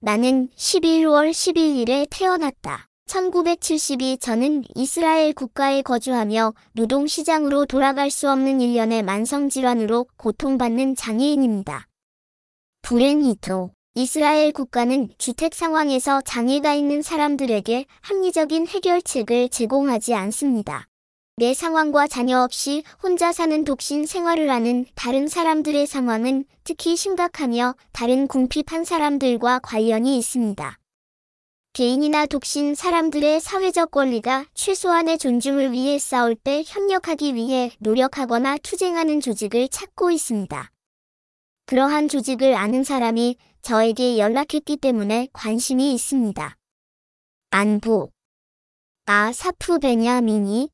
나는 11월 11일에 태어났다. 1972 저는 이스라엘 국가에 거주하며 노동시장으로 돌아갈 수 없는 일련의 만성질환으로 고통받는 장애인입니다. 불행히도 이스라엘 국가는 주택 상황에서 장애가 있는 사람들에게 합리적인 해결책을 제공하지 않습니다. 내 상황과 자녀 없이 혼자 사는 독신 생활을 하는 다른 사람들의 상황은 특히 심각하며 다른 궁핍한 사람들과 관련이 있습니다. 개인이나 독신 사람들의 사회적 권리가 최소한의 존중을 위해 싸울 때 협력하기 위해 노력하거나 투쟁하는 조직을 찾고 있습니다. 그러한 조직을 아는 사람이 저에게 연락했기 때문에 관심이 있습니다. 안부. 아사프 베냐미니,